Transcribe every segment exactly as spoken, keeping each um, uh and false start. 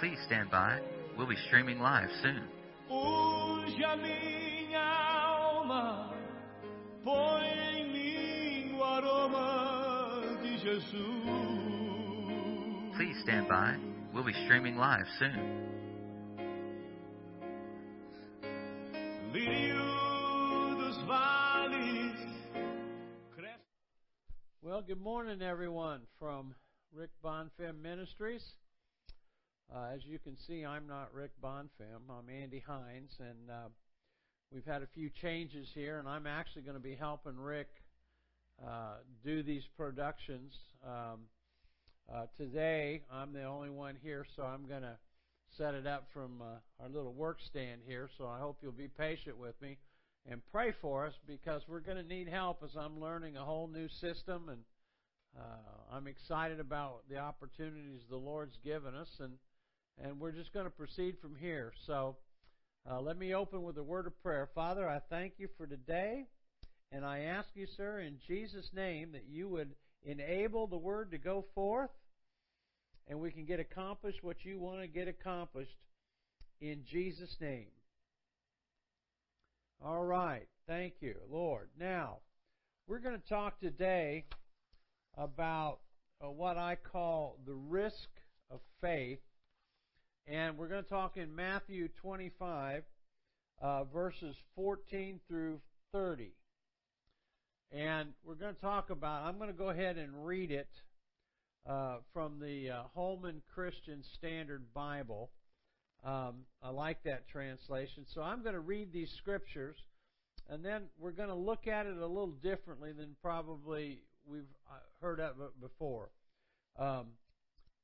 Please stand by. We'll be streaming live soon. Unge a minha alma, põe em mim o aroma de Jesus. Please stand by. We'll be streaming live soon. Well, good morning, everyone, from Rick Bonfim Ministries. Uh, as you can see, I'm not Rick Bonfim. I'm Andy Hines, and uh, we've had a few changes here, and I'm actually going to be helping Rick uh, do these productions. Um, uh, today, I'm the only one here, so I'm going to set it up from uh, our little work stand here, so I hope you'll be patient with me and pray for us, because we're going to need help as I'm learning a whole new system, and uh, I'm excited about the opportunities the Lord's given us, and And we're just going to proceed from here. So uh, let me open with a word of prayer. Father, I thank you for today. And I ask you, sir, in Jesus' name, that you would enable the word to go forth, and we can get accomplished what you want to get accomplished in Jesus' name. All right. Thank you, Lord. Now, we're going to talk today about uh, what I call the risk of faith. And we're going to talk in Matthew twenty-five, uh, verses fourteen through thirty. And we're going to talk about, I'm going to go ahead and read it uh, from the uh, Holman Christian Standard Bible. Um, I like that translation. So I'm going to read these scriptures, and then we're going to look at it a little differently than probably we've heard of it before. Um,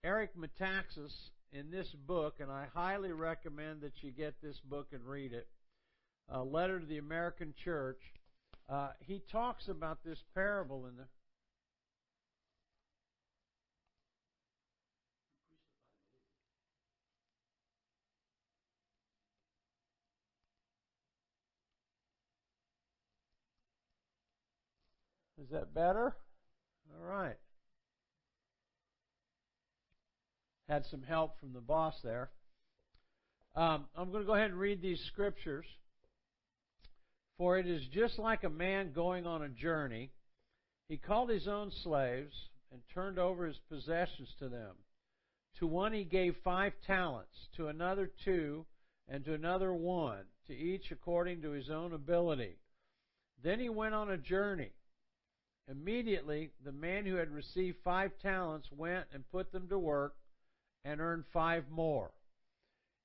Eric Metaxas, in this book, and I highly recommend that you get this book and read it, A Letter to the American Church, uh, he talks about this parable in the... Is that better? All right. Had some help from the boss there. Um, I'm going to go ahead and read these scriptures. For it is just like a man going on a journey. He called his own slaves and turned over his possessions to them. To one he gave five talents, to another two, and to another one, to each according to his own ability. Then he went on a journey. Immediately the man who had received five talents went and put them to work, and earned five more.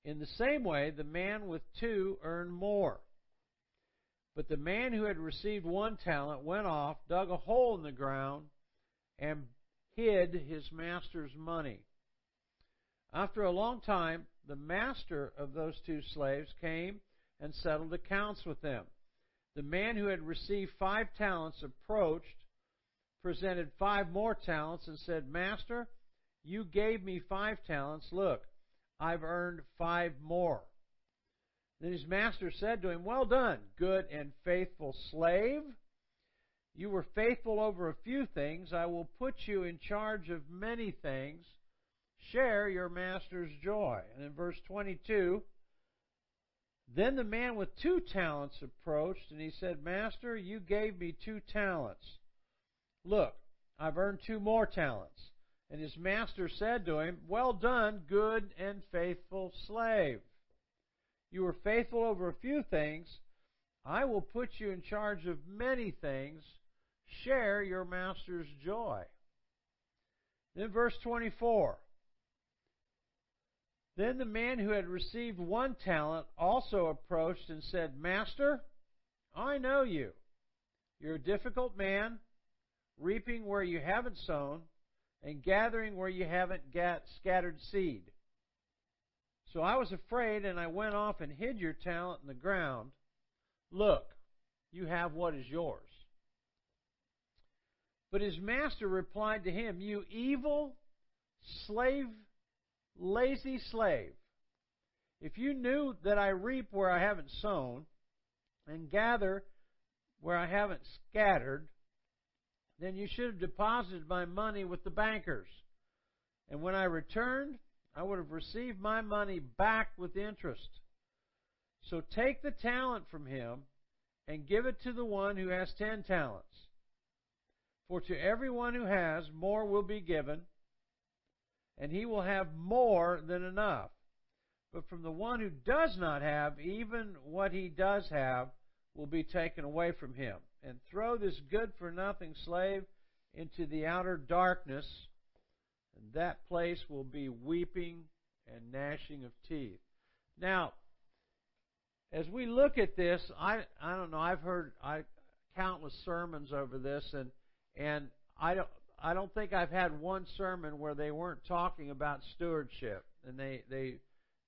In the same way, the man with two earned more. But the man who had received one talent went off, dug a hole in the ground, and hid his master's money. After a long time, the master of those two slaves came and settled accounts with them. The man who had received five talents approached, presented five more talents, and said, "Master, you gave me five talents. Look, I've earned five more." Then his master said to him, "Well done, good and faithful slave. You were faithful over a few things. I will put you in charge of many things. Share your master's joy." And in verse twenty-two, then the man with two talents approached, and he said, "Master, you gave me two talents. Look, I've earned two more talents." And his master said to him, "Well done, good and faithful slave. You were faithful over a few things. I will put you in charge of many things. Share your master's joy." Then verse twenty-four. Then the man who had received one talent also approached and said, "Master, I know you You're a difficult man, reaping where you haven't sown, and gathering where you haven't got scattered seed. So I was afraid, and I went off and hid your talent in the ground. Look, you have what is yours. But his master replied to him, You evil slave, lazy slave, if you knew that I reap where I haven't sown, and gather where I haven't scattered, then you should have deposited my money with the bankers. And when I returned, I would have received my money back with interest. So take the talent from him and give it to the one who has ten talents. For to everyone who has, more will be given, and he will have more than enough. But from the one who does not have, even what he does have will be taken away from him. And throw this good-for-nothing slave into the outer darkness, and that place will be weeping and gnashing of teeth. Now, as we look at this, I I don't know. I've heard I, countless sermons over this, and and I don't I don't think I've had one sermon where they weren't talking about stewardship, and they they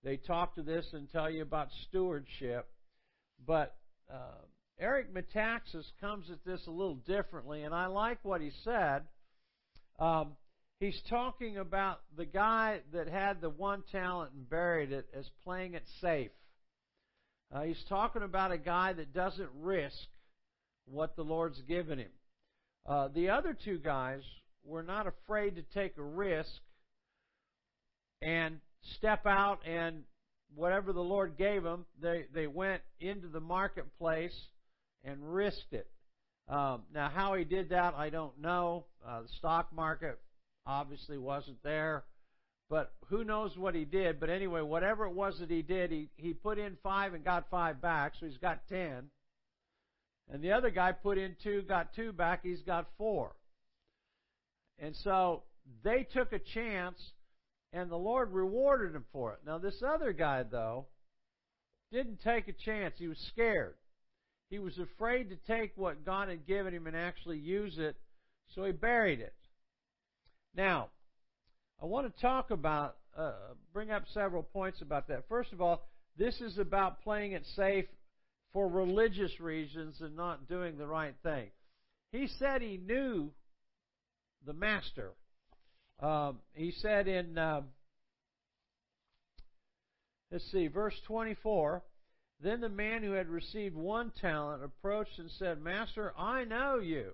they talk to this and tell you about stewardship. But uh, Eric Metaxas comes at this a little differently, and I like what he said. Um, He's talking about the guy that had the one talent and buried it as playing it safe. Uh, he's talking about a guy that doesn't risk what the Lord's given him. Uh, the other two guys were not afraid to take a risk and step out, and whatever the Lord gave them, they, they went into the marketplace and risked it. Um, now, how he did that, I don't know. Uh, the stock market obviously wasn't there, but who knows what he did. But anyway, whatever it was that he did, he, he put in five and got five back, so he's got ten. And the other guy put in two, got two back, he's got four. And so they took a chance, and the Lord rewarded him for it. Now this other guy, though, didn't take a chance. He was scared. He was afraid to take what God had given him and actually use it, so he buried it. Now, I want to talk about, uh, bring up several points about that. First of all, this is about playing it safe for religious reasons and not doing the right thing. He said he knew the master. Um, he said in, um, let's see, verse twenty-four, Then the man who had received one talent approached and said, Master, I know you.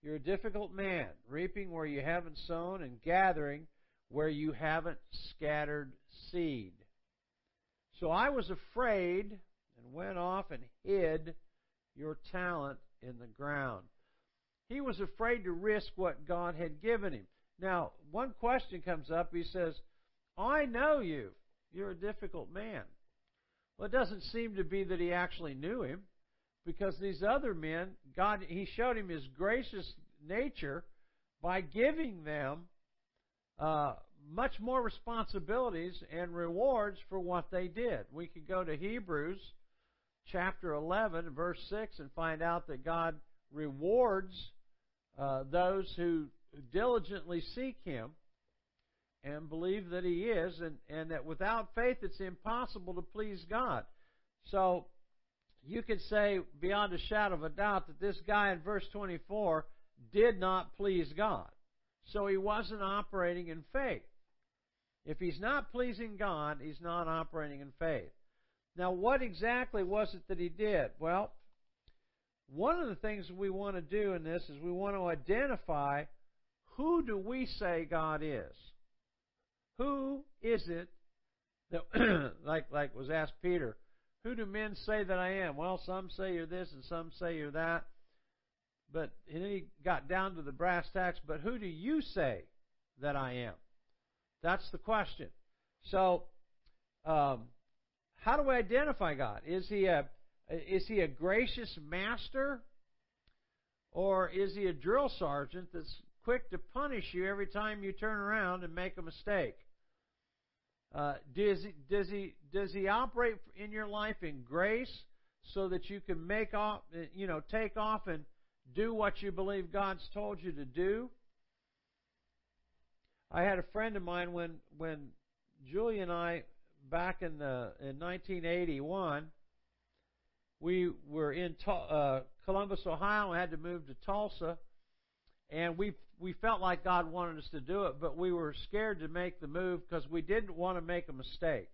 You're a difficult man, reaping where you haven't sown and gathering where you haven't scattered seed. So I was afraid and went off and hid your talent in the ground. He was afraid to risk what God had given him. Now, one question comes up. He says, I know you. You're a difficult man. Well, it doesn't seem to be that he actually knew him. Because these other men, God, He showed him His gracious nature by giving them uh, much more responsibilities and rewards for what they did. We could go to Hebrews chapter eleven, verse six, and find out that God rewards uh, those who diligently seek Him and believe that He is, and, and that without faith it's impossible to please God. So, you could say beyond a shadow of a doubt that this guy in verse twenty-four did not please God. So he wasn't operating in faith. If he's not pleasing God, he's not operating in faith. Now, what exactly was it that he did? Well, one of the things we want to do in this is we want to identify who do we say God is? Who is it that, like, like was asked Peter, who do men say that I am? Well, some say you're this and some say you're that. But and then he got down to the brass tacks. But who do you say that I am? That's the question. So, um, how do we identify God? Is he a is he a gracious master, or is he a drill sergeant that's quick to punish you every time you turn around and make a mistake? Uh, does he, does he, does he operate in your life in grace so that you can make off, you know, take off and do what you believe God's told you to do. I had a friend of mine when when Julie and I back in the in nineteen eighty-one, we were in uh, Columbus, Ohio, and had to move to Tulsa, and we we felt like God wanted us to do it, but we were scared to make the move because we didn't want to make a mistake.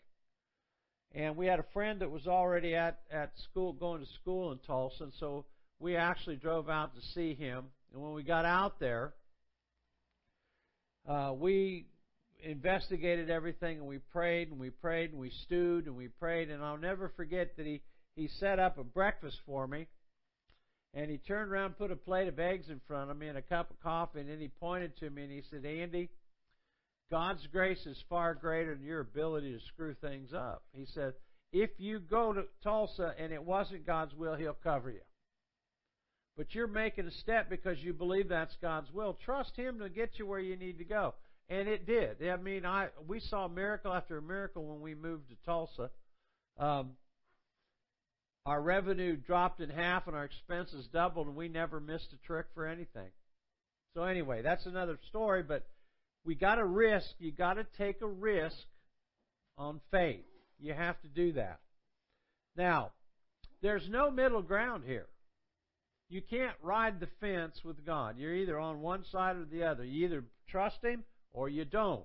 And we had a friend that was already at, at school, going to school in Tulsa, and so we actually drove out to see him. And when we got out there, uh, we investigated everything, and we prayed, and we prayed, and we stewed, and we prayed. And I'll never forget that he, he set up a breakfast for me, and he turned around and put a plate of eggs in front of me and a cup of coffee, and then he pointed to me, and he said, "Andy, God's grace is far greater than your ability to screw things up." He said, "If you go to Tulsa and it wasn't God's will, He'll cover you. But you're making a step because you believe that's God's will. Trust Him to get you where you need to go." And it did. I mean, I we saw miracle after miracle when we moved to Tulsa. Um, our revenue dropped in half and our expenses doubled, and we never missed a trick for anything. So anyway, that's another story, but we got to risk. You got to take a risk on faith. You have to do that. Now, there's no middle ground here. You can't ride the fence with God. You're either on one side or the other. You either trust Him or you don't.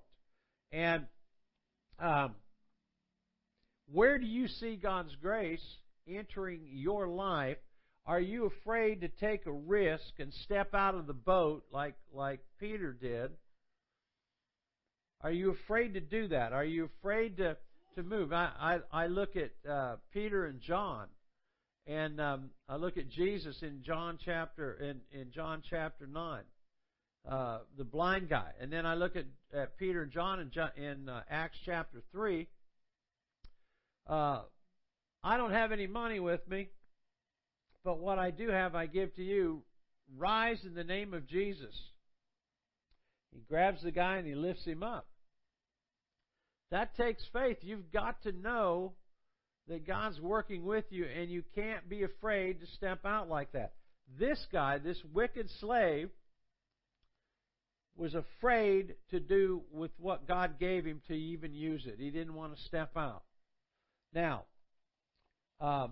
And um, where do you see God's grace entering your life? Are you afraid to take a risk and step out of the boat like like Peter did? Are you afraid to do that? Are you afraid to, to move? I, I, I look at uh, Peter and John, and um, I look at Jesus in John chapter in, in John chapter nine, uh, the blind guy, and then I look at, at Peter and John in, John, in uh, Acts chapter three. Uh, I don't have any money with me, but what I do have, I give to you. Rise in the name of Jesus. He grabs the guy and he lifts him up. That takes faith. You've got to know that God's working with you, and you can't be afraid to step out like that. This guy, this wicked slave, was afraid to do with what God gave him to even use it. He didn't want to step out. Now, um,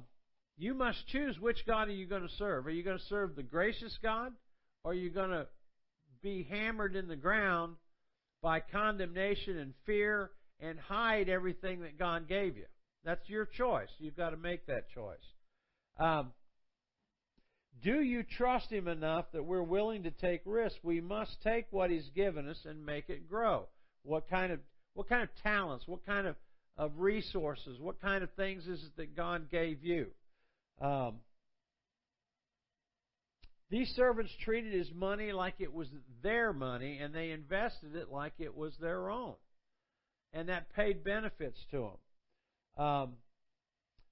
you must choose which God are you going to serve. Are you going to serve the gracious God, or are you going to be hammered in the ground by condemnation and fear and hide everything that God gave you? That's your choice. You've got to make that choice. Um, do you trust Him enough that we're willing to take risks? We must take what He's given us and make it grow. What kind of what kind of talents? What kind of, of resources? What kind of things is it that God gave you? Um, These servants treated his money like it was their money, and they invested it like it was their own. And that paid benefits to them. Um,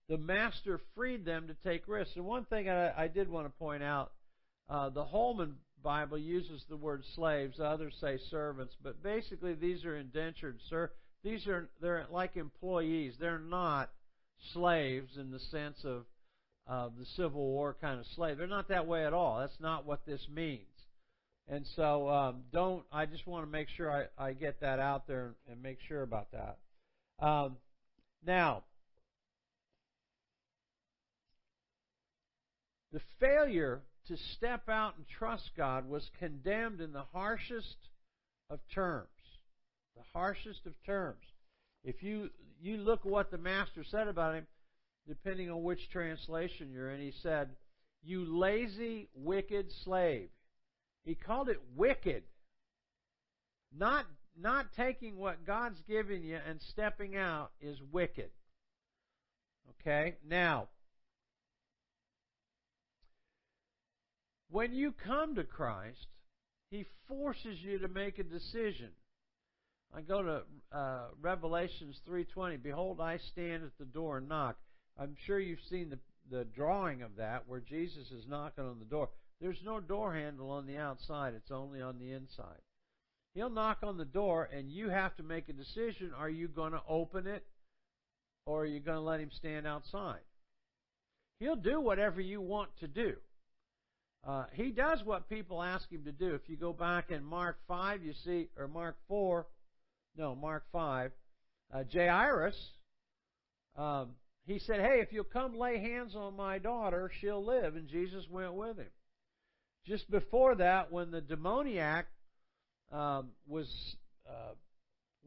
the master freed them to take risks. And one thing I, I did want to point out, uh, the Holman Bible uses the word slaves. Others say servants. But basically these are indentured ser- These are they're like employees. They're not slaves in the sense of Uh, the Civil War kind of slave. They're not that way at all. That's not what this means. And so um, don't, I just want to make sure I, I get that out there and make sure about that. Um, now, the failure to step out and trust God was condemned in the harshest of terms. The harshest of terms. If you, you look at what the Master said about him, depending on which translation you're in, he said, "You lazy, wicked slave." He called it wicked. Not, not taking what God's given you and stepping out is wicked. Okay? Now, when you come to Christ, He forces you to make a decision. I go to uh, Revelations three twenty. "Behold, I stand at the door and knock." I'm sure you've seen the, the drawing of that where Jesus is knocking on the door. There's no door handle on the outside. It's only on the inside. He'll knock on the door, and you have to make a decision. Are you going to open it, or are you going to let Him stand outside? He'll do whatever you want to do. Uh, he does what people ask him to do. If you go back in Mark five, you see, or Mark four, no, Mark five, uh, Jairus, um, he said, hey, if you'll come lay hands on my daughter, she'll live. And Jesus went with him. Just before that, when the demoniac um, was uh,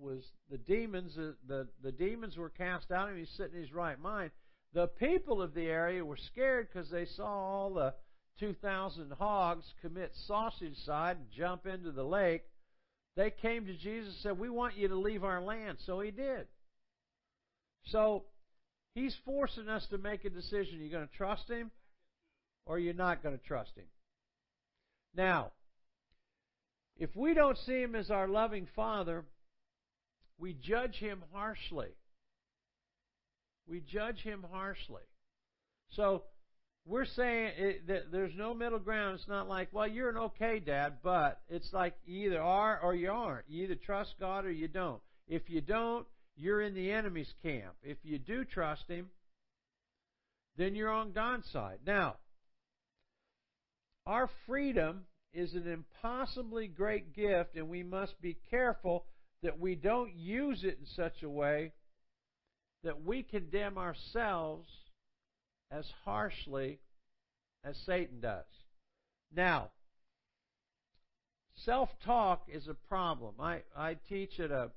was the demons, uh, the, the demons were cast out, and he's sitting in his right mind. The people of the area were scared because they saw all the two thousand hogs commit sausage side and jump into the lake. They came to Jesus and said, we want you to leave our land. So he did. So he's forcing us to make a decision. Are you going to trust him or you're not going to trust him? Now, if we don't see him as our loving Father, we judge him harshly. We judge him harshly. So we're saying it, that there's no middle ground. It's not like, well, you're an okay dad, but it's like you either are or you aren't. You either trust God or you don't. If you don't, you're in the enemy's camp. If you do trust him, then you're on God's side. Now, our freedom is an impossibly great gift, and we must be careful that we don't use it in such a way that we condemn ourselves as harshly as Satan does. Now, self-talk is a problem. I, I teach at a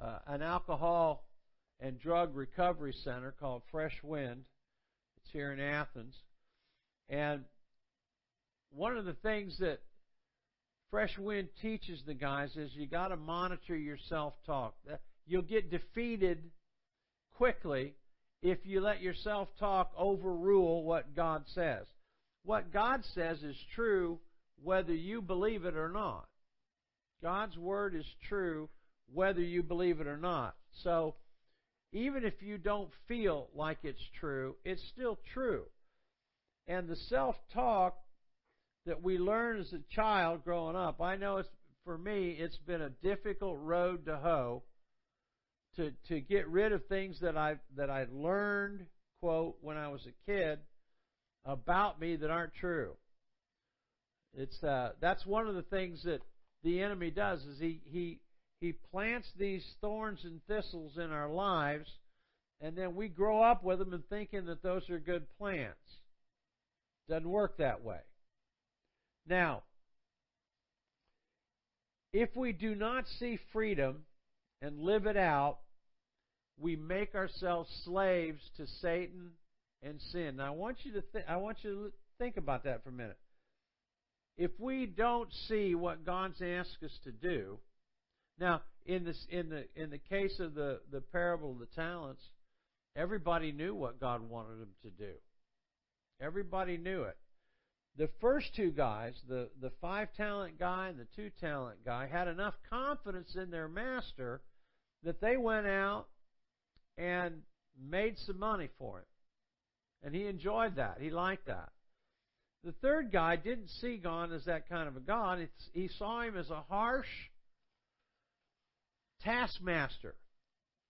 uh, an alcohol and drug recovery center called Fresh Wind. It's here in Athens. And one of the things that Fresh Wind teaches the guys is you got to monitor your self-talk. You'll get defeated quickly if you let your self-talk overrule what God says. What God says is true whether you believe it or not. God's word is true whether you believe it or not. So even if you don't feel like it's true, it's still true. And the self-talk that we learn as a child growing up, I know it's, for me, it's been a difficult road to hoe to to get rid of things that I that I learned, quote, when I was a kid about me that aren't true. It's uh, that's one of the things that the enemy does is he he he plants these thorns and thistles in our lives, and then we grow up with them and thinking that those are good plants. Doesn't work that way. Now, if we do not see freedom and live it out, we make ourselves slaves to Satan and sin. Now, I want you to th- I want you to think about that for a minute. If we don't see what God's asked us to do, now in this in the in the case of the, the parable of the talents, everybody knew what God wanted them to do. Everybody knew it. The first two guys, the, the five-talent guy and the two-talent guy, had enough confidence in their master that they went out and made some money for him. And he enjoyed that. He liked that. The third guy didn't see God as that kind of a God. It's, he saw him as a harsh taskmaster.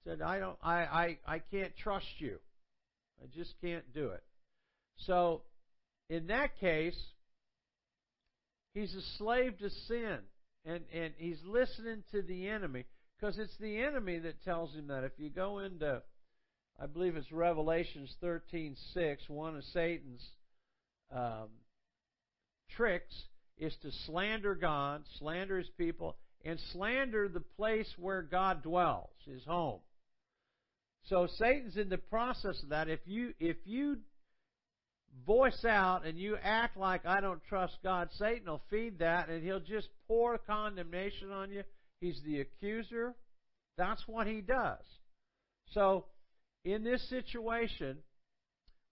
He said, I don't, I, I, I can't trust you. I just can't do it. So in that case, he's a slave to sin, and, and he's listening to the enemy, because it's the enemy that tells him that. If you go into, I believe it's Revelations thirteen six, one of Satan's um, tricks is to slander God, slander his people, and slander the place where God dwells, his home. So Satan's in the process of that. If you if you voice out and you act like I don't trust God, Satan will feed that, and he'll just pour condemnation on you. He's the accuser. That's what he does. So in this situation,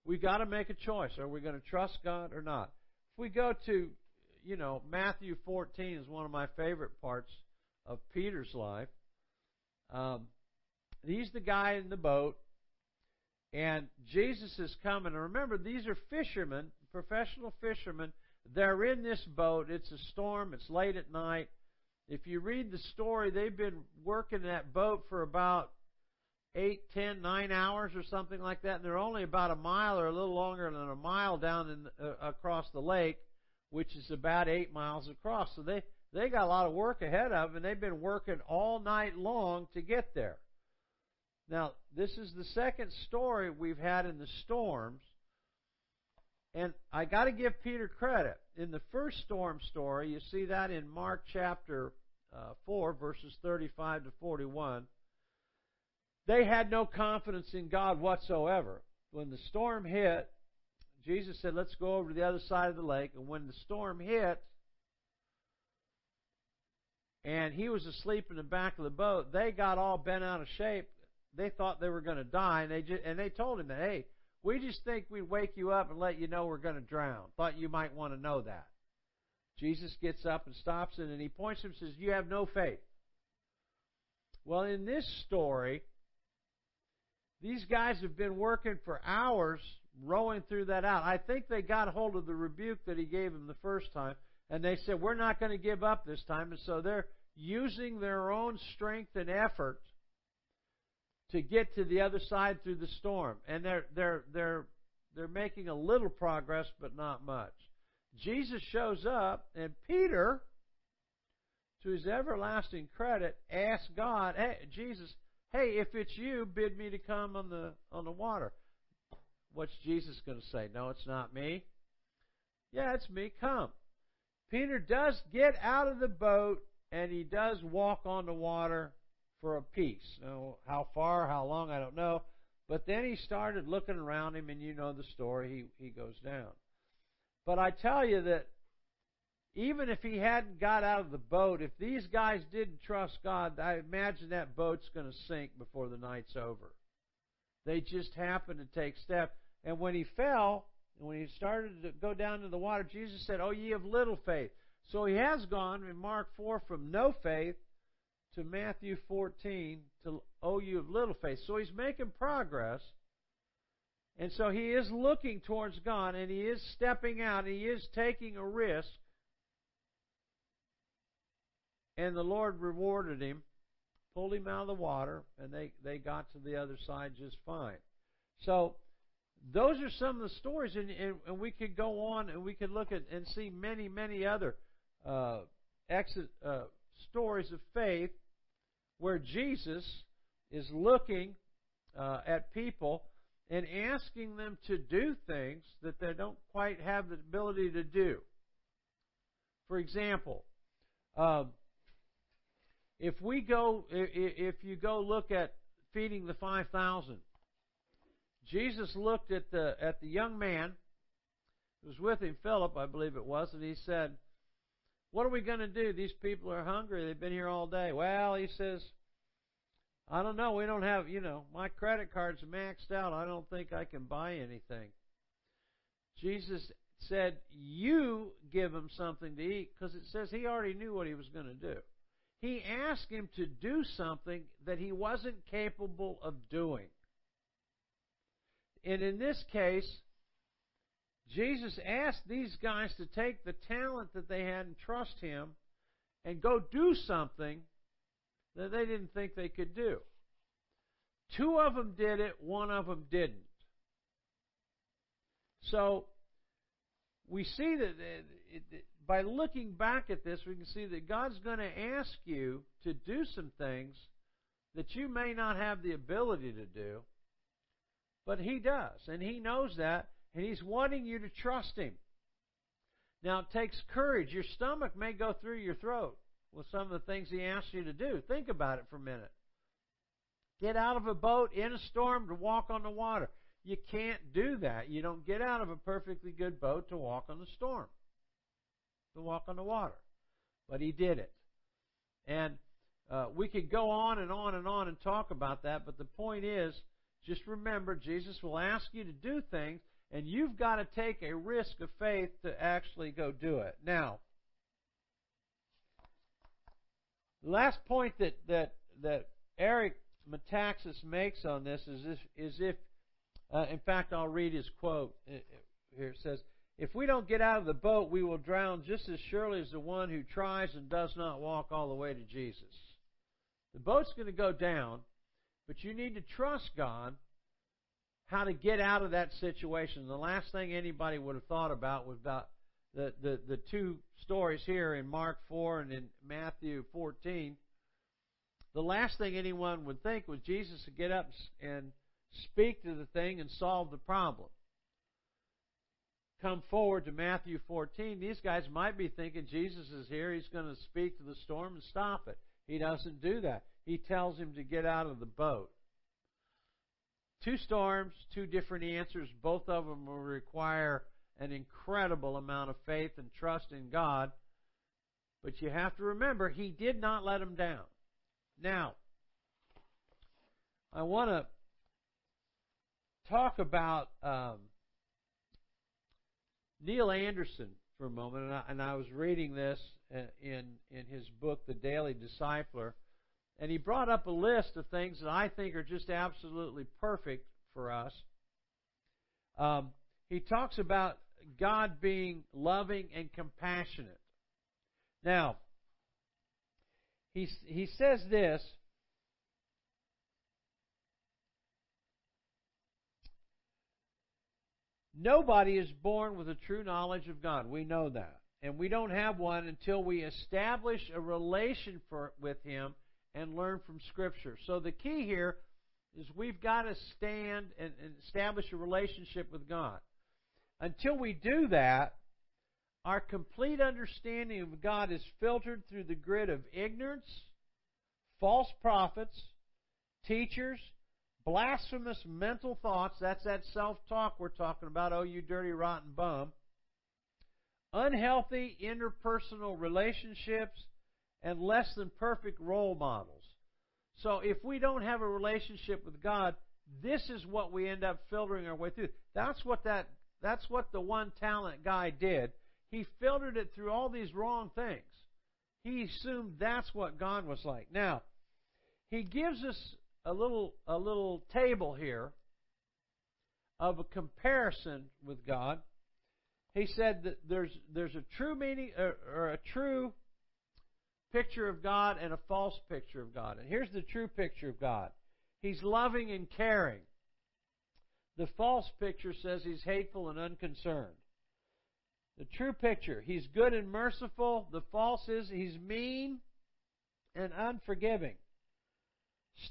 we've got to make a choice. Are we going to trust God or not? If we go to, you know, Matthew fourteen is one of my favorite parts of Peter's life. Um, he's the guy in the boat. And Jesus is coming. And remember, these are fishermen, professional fishermen. They're in this boat. It's a storm. It's late at night. If you read the story, they've been working that boat for about eight, ten, nine hours or something like that, and they're only about a mile or a little longer than a mile down in, uh, across the lake, which is about eight miles across. So they, they got a lot of work ahead of them, and they've been working all night long to get there. Now, this is the second story we've had in the storms, and I got to give Peter credit. In the first storm story, you see that in Mark chapter uh, four, verses thirty-five to forty-one. They had no confidence in God whatsoever. When the storm hit, Jesus said, let's go over to the other side of the lake. And when the storm hit, and he was asleep in the back of the boat, they got all bent out of shape. They thought they were going to die, and they just, and they told him that, hey, we just think we'd wake you up and let you know we're going to drown. Thought you might want to know that. Jesus gets up and stops it, and he points him and says, you have no faith. Well, in this story, these guys have been working for hours rowing through that out. I think they got hold of the rebuke that he gave them the first time, and they said, we're not going to give up this time. And so they're using their own strength and effort to get to the other side through the storm. And they're they're they're they're making a little progress, but not much. Jesus shows up, and Peter, to his everlasting credit, asks God, hey, Jesus, hey, if it's you, bid me to come on the on the water. What's Jesus going to say? No, it's not me. Yeah, it's me. Come. Peter does get out of the boat, and he does walk on the water for a piece. Now, how far, how long, I don't know. But then he started looking around him, and you know the story. He, he goes down. But I tell you that even if he hadn't got out of the boat, if these guys didn't trust God, I imagine that boat's going to sink before the night's over. They just happened to take steps. And when he fell, and when he started to go down into the water, Jesus said, oh, ye of little faith. So he has gone, in Mark four, from no faith to Matthew fourteen, to O you of little faith. So he's making progress. And so he is looking towards God, and he is stepping out, and he is taking a risk. And the Lord rewarded him, pulled him out of the water, and they, they got to the other side just fine. So those are some of the stories, and, and, and we could go on, and we could look at and see many, many other uh, exit, uh, stories of faith where Jesus is looking uh, at people and asking them to do things that they don't quite have the ability to do. For example, um, if we go, if you go look at feeding the five thousand, Jesus looked at the at the young man who was with him, Philip, I believe it was, and he said, "What are we going to do? These people are hungry. They've been here all day." Well, he says, "I don't know. We don't have, you know, my credit card's maxed out. I don't think I can buy anything." Jesus said, "You give him something to eat," because it says he already knew what he was going to do. He asked him to do something that he wasn't capable of doing. And in this case, Jesus asked these guys to take the talent that they had and trust him and go do something that they didn't think they could do. Two of them did it, one of them didn't. So we see that by looking back at this, we can see that God's going to ask you to do some things that you may not have the ability to do, but he does, and he knows that. And he's wanting you to trust him. Now, it takes courage. Your stomach may go through your throat with some of the things he asks you to do. Think about it for a minute. Get out of a boat in a storm to walk on the water. You can't do that. You don't get out of a perfectly good boat to walk on the storm, to walk on the water. But he did it. And uh, we could go on and on and on and talk about that, but the point is, just remember, Jesus will ask you to do things, and you've got to take a risk of faith to actually go do it. Now, the last point that that, that Eric Metaxas makes on this is if, is if uh, in fact, I'll read his quote here. It says, "If we don't get out of the boat, we will drown just as surely as the one who tries and does not walk all the way to Jesus." The boat's going to go down, But you need to trust God how to get out of that situation. The last thing anybody would have thought about was about the, the, the two stories here in Mark four and in Matthew fourteen. The last thing anyone would think was Jesus to get up and speak to the thing and solve the problem. Come forward to Matthew fourteen. These guys might be thinking Jesus is here. He's going to speak to the storm and stop it. He doesn't do that. He tells him to get out of the boat. Two storms, two different answers. Both of them will require an incredible amount of faith and trust in God. But you have to remember, he did not let them down. Now, I want to talk about um, Neil Anderson for a moment, and I, and I was reading this in, in his book, The Daily Discipler, and he brought up a list of things that I think are just absolutely perfect for us. Um, he talks about God being loving and compassionate. Now, he, he says this, nobody is born with a true knowledge of God. We know that. And we don't have one until we establish a relation for, with Him and learn from Scripture. So the key here is we've got to stand and, and establish a relationship with God. Until we do that, our complete understanding of God is filtered through the grid of ignorance, false prophets, teachers, blasphemous mental thoughts, that's that self-talk we're talking about, oh, you dirty, rotten bum. Unhealthy interpersonal relationships and less than perfect role models. So if we don't have a relationship with God, this is what we end up filtering our way through. That's what that that's what the one talent guy did. He filtered it through all these wrong things. He assumed that's what God was like. Now, he gives us A little, a little table here of a comparison with God. He said that there's there's a true meaning or, or a true picture of God and a false picture of God. And here's the true picture of God. He's loving and caring. The false picture says he's hateful and unconcerned. The true picture, he's good and merciful. The false is he's mean and unforgiving.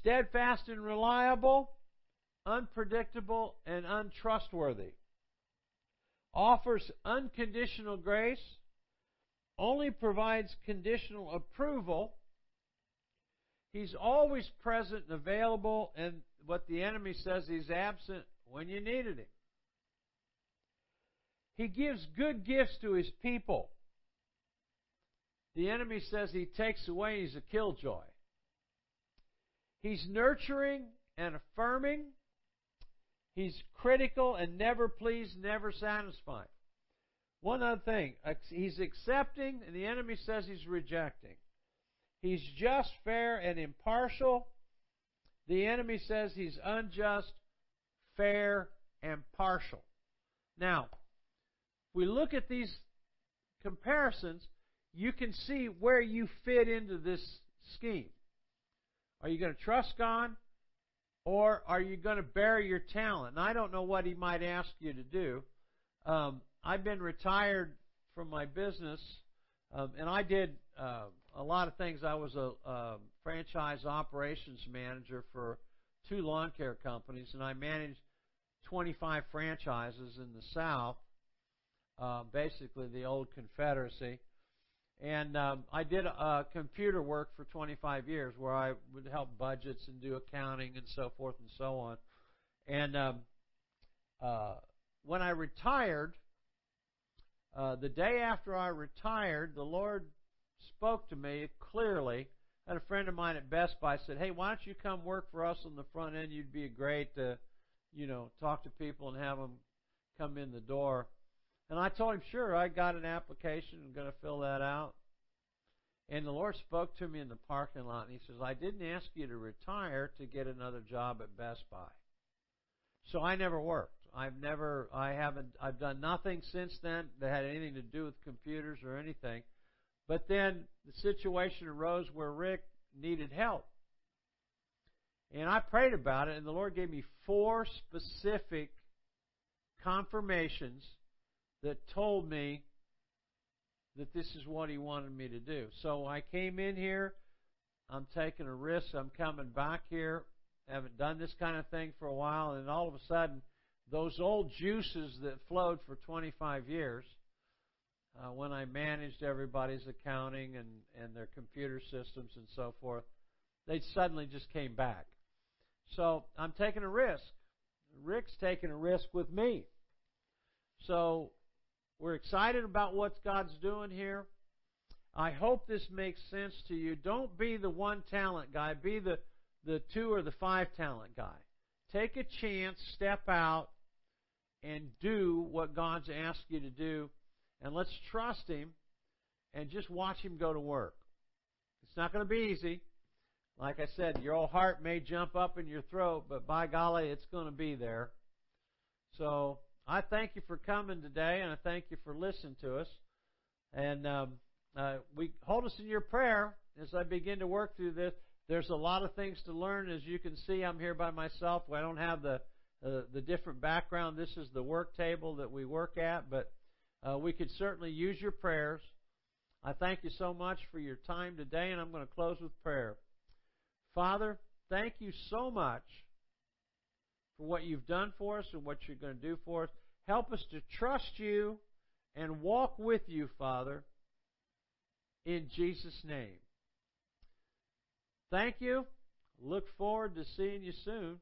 Steadfast and reliable, unpredictable and untrustworthy. Offers unconditional grace, only provides conditional approval. He's always present and available, and what the enemy says, he's absent when you needed him. He gives good gifts to his people. The enemy says he takes away, he's a killjoy. He's nurturing and affirming. He's critical and never pleased, never satisfied. One other thing, he's accepting, and the enemy says he's rejecting. He's just, fair, and impartial. The enemy says he's unjust, fair, and partial. Now, if we look at these comparisons, you can see where you fit into this scheme. Are you going to trust God, or are you going to bury your talent? And I don't know what he might ask you to do. Um, I've been retired from my business, um, and I did uh, a lot of things. I was a, a franchise operations manager for two lawn care companies, and I managed twenty-five franchises in the South, uh, basically the old Confederacy. And um, I did uh, computer work for twenty-five years where I would help budgets and do accounting and so forth and so on. And um, uh, when I retired, uh, the day after I retired, the Lord spoke to me clearly. And a friend of mine at Best Buy said, hey, why don't you come work for us on the front end? You'd be great to, you know, talk to people and have them come in the door. And I told him, sure, I got an application. I'm going to fill that out. And the Lord spoke to me in the parking lot, and He says, I didn't ask you to retire to get another job at Best Buy. So I never worked. I've never, I haven't, I've done nothing since then that had anything to do with computers or anything. But then the situation arose where Rick needed help. And I prayed about it, and the Lord gave me four specific confirmations that told me that this is what He wanted me to do. So I came in here. I'm taking a risk. I'm coming back here. I haven't done this kind of thing for a while. And all of a sudden, those old juices that flowed for twenty-five years, uh, when I managed everybody's accounting and, and their computer systems and so forth, they suddenly just came back. So I'm taking a risk. Rick's taking a risk with me. So we're excited about what God's doing here. I hope this makes sense to you. Don't be the one talent guy. Be the, the two or the five talent guy. Take a chance, step out, and do what God's asked you to do. And let's trust Him and just watch Him go to work. It's not going to be easy. Like I said, your old heart may jump up in your throat, but by golly, it's going to be there. So I thank you for coming today, and I thank you for listening to us. And um, uh, we hold us in your prayer as I begin to work through this. There's a lot of things to learn. As you can see, I'm here by myself. I don't have the uh, the different background. This is the work table that we work at, but uh, we could certainly use your prayers. I thank you so much for your time today, and I'm going to close with prayer. Father, thank you so much for what you've done for us and what you're going to do for us. Help us to trust you and walk with you, Father, in Jesus' name. Thank you. Look forward to seeing you soon.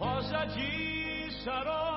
Rosa de Saró.